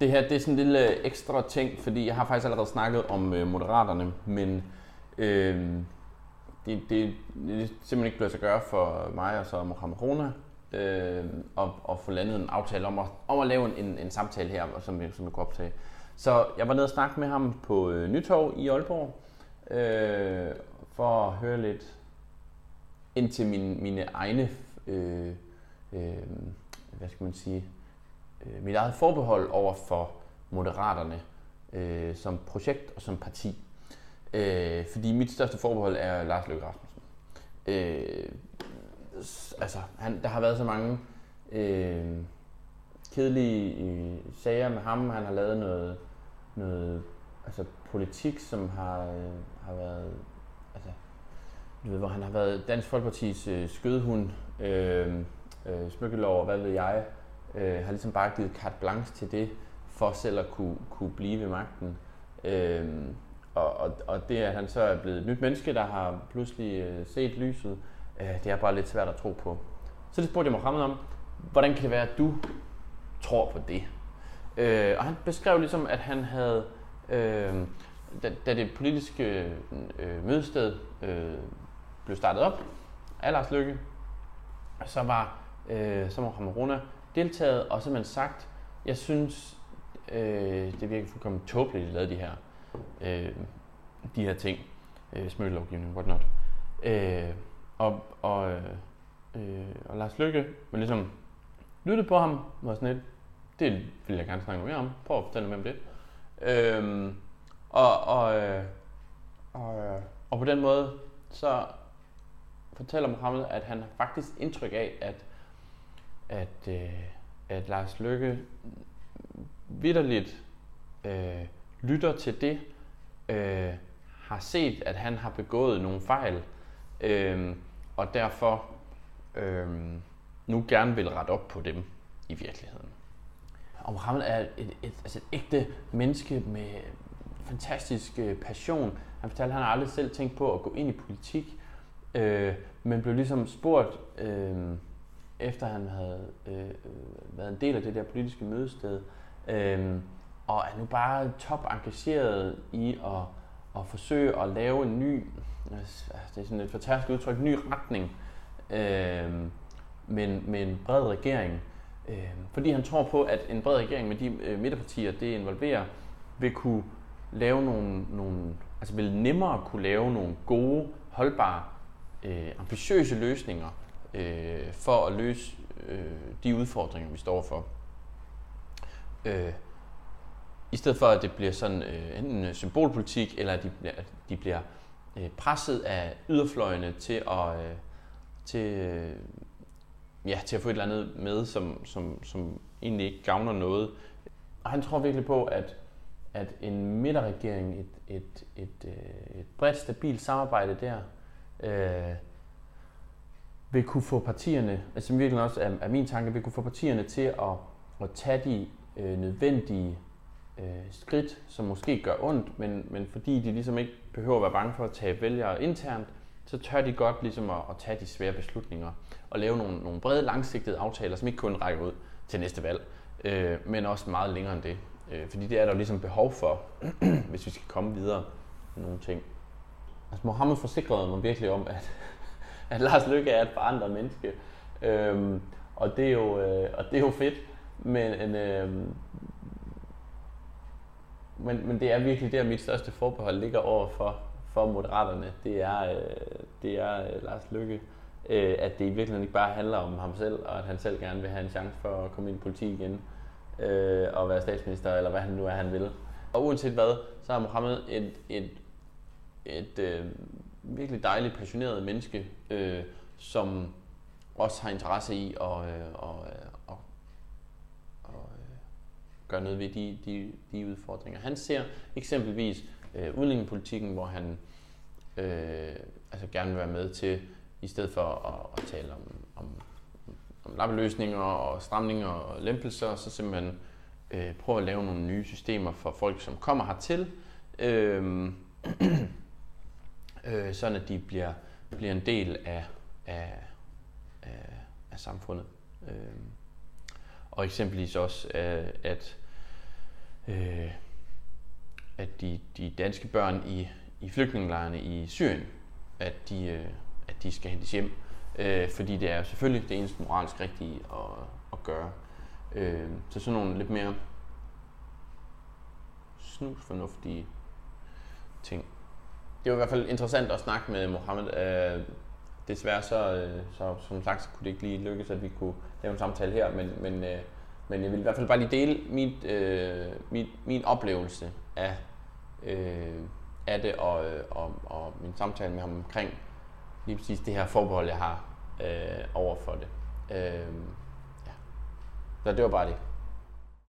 Det her det er sådan en lille ekstra ting, fordi jeg har faktisk allerede snakket om Moderaterne, men det er simpelthen ikke blevet så gøre for mig og så Mohammad Rona at få landet en aftale om at lave en samtale her, som jeg kunne optage. Så jeg var nede og snakke med ham på Nytorv i Aalborg for at høre lidt ind til mine egne, hvad skal man sige, mit eget forbehold over for Moderaterne som projekt og som parti. Fordi mit største forbehold er Lars Løkke Rasmussen. Der har været så mange kedelige sager med ham. Han har lavet noget politik, som har været, hvor han har været Dansk Folkepartis skødehund, smykkelov og hvad ved jeg, har ligesom bare givet carte blanche til det, for selv at kunne blive ved magten. Og det, at han så er blevet et nyt menneske, der har pludselig set lyset, det er bare lidt svært at tro på. Så det spurgte jeg Mohammad om, hvordan kan det være, at du tror på det? Og han beskrev ligesom, at han havde, da det politiske mødested blev startet op af Lars Løkke, så var Mohammad Rona deltaget og simpelthen sagt, jeg synes, det virker fuldkommen tåbeligt, at de lavede de her ting, smykkelovgivning, whatnot. Og Lars Løkke var ligesom lyttet på ham, var sådan lidt, det vil jeg gerne snakke mere om, prøv at fortælle mig om det. Og på den måde, så fortæller Mohammad, at han har faktisk indtryk af, at Lars Løkke vitterligt lytter til det, har set, at han har begået nogle fejl, og derfor nu gerne vil rette op på dem i virkeligheden. Og Mohammad er et ægte menneske med fantastisk passion. Han fortalte, at han aldrig selv tænkt på at gå ind i politik, men blev ligesom spurgt, efter han havde været en del af det der politiske mødested, og er nu bare top engageret i at forsøge at lave en ny, det er sådan et fortærsket udtryk, ny retning med en bred regering. Fordi han tror på, at en bred regering med de midterpartier, det involverer, vil kunne lave vil nemmere kunne lave nogle gode, holdbare, ambitiøse løsninger for at løse de udfordringer, vi står for. I stedet for, at det bliver sådan enten symbolpolitik, eller at de bliver presset af yderfløjene til at få et eller andet med, som egentlig ikke gavner noget. Og han tror virkelig på, at en midterregering, et bredt, stabilt samarbejde der, vil kunne få partierne, altså virkelig også er min tanke, vil kunne få partierne til at tage de nødvendige skridt, som måske gør ondt, men fordi de ligesom ikke behøver at være bange for at tage vælgere internt, så tør de godt ligesom at tage de svære beslutninger og lave nogle brede, langsigtede aftaler, som ikke kun rækker ud til næste valg, men også meget længere end det. Fordi det er der jo ligesom behov for, hvis vi skal komme videre med nogle ting. Altså Mohammad forsikrede mig virkelig om, at Lars Løkke er et forandret menneske, og det er jo fedt, men det er virkelig der, mit største forbehold ligger over for Moderaterne. Det er Lars Løkke, at det i virkeligheden ikke bare handler om ham selv, og at han selv gerne vil have en chance for at komme ind i politik igen og være statsminister, eller hvad han nu er, han vil. Og uanset hvad, så har Mohammad et virkelig dejligt, passioneret menneske, som også har interesse i at gøre noget ved de udfordringer. Han ser eksempelvis udlændingepolitikken, hvor han gerne vil være med til, i stedet for at tale om lappeløsninger og stramninger og lempelser, så simpelthen prøve at lave nogle nye systemer for folk, som kommer hertil, sådan at de bliver en del af samfundet. Og eksempelvis også, at at de danske børn i flygtningelejrene i Syrien, at de skal hentes hjem, fordi det er selvfølgelig det eneste moralsk rigtige at gøre. Så sådan nogle lidt mere snusfornuftige ting. Det var i hvert fald interessant at snakke med Mohammad. Desværre så som sagt kunne det ikke lige lykkes, at vi kunne lave en samtale her, men jeg vil i hvert fald bare lige dele min oplevelse af det og min samtale med ham omkring lige præcis det her forbehold, jeg har overfor det. Ja. Så det var bare det.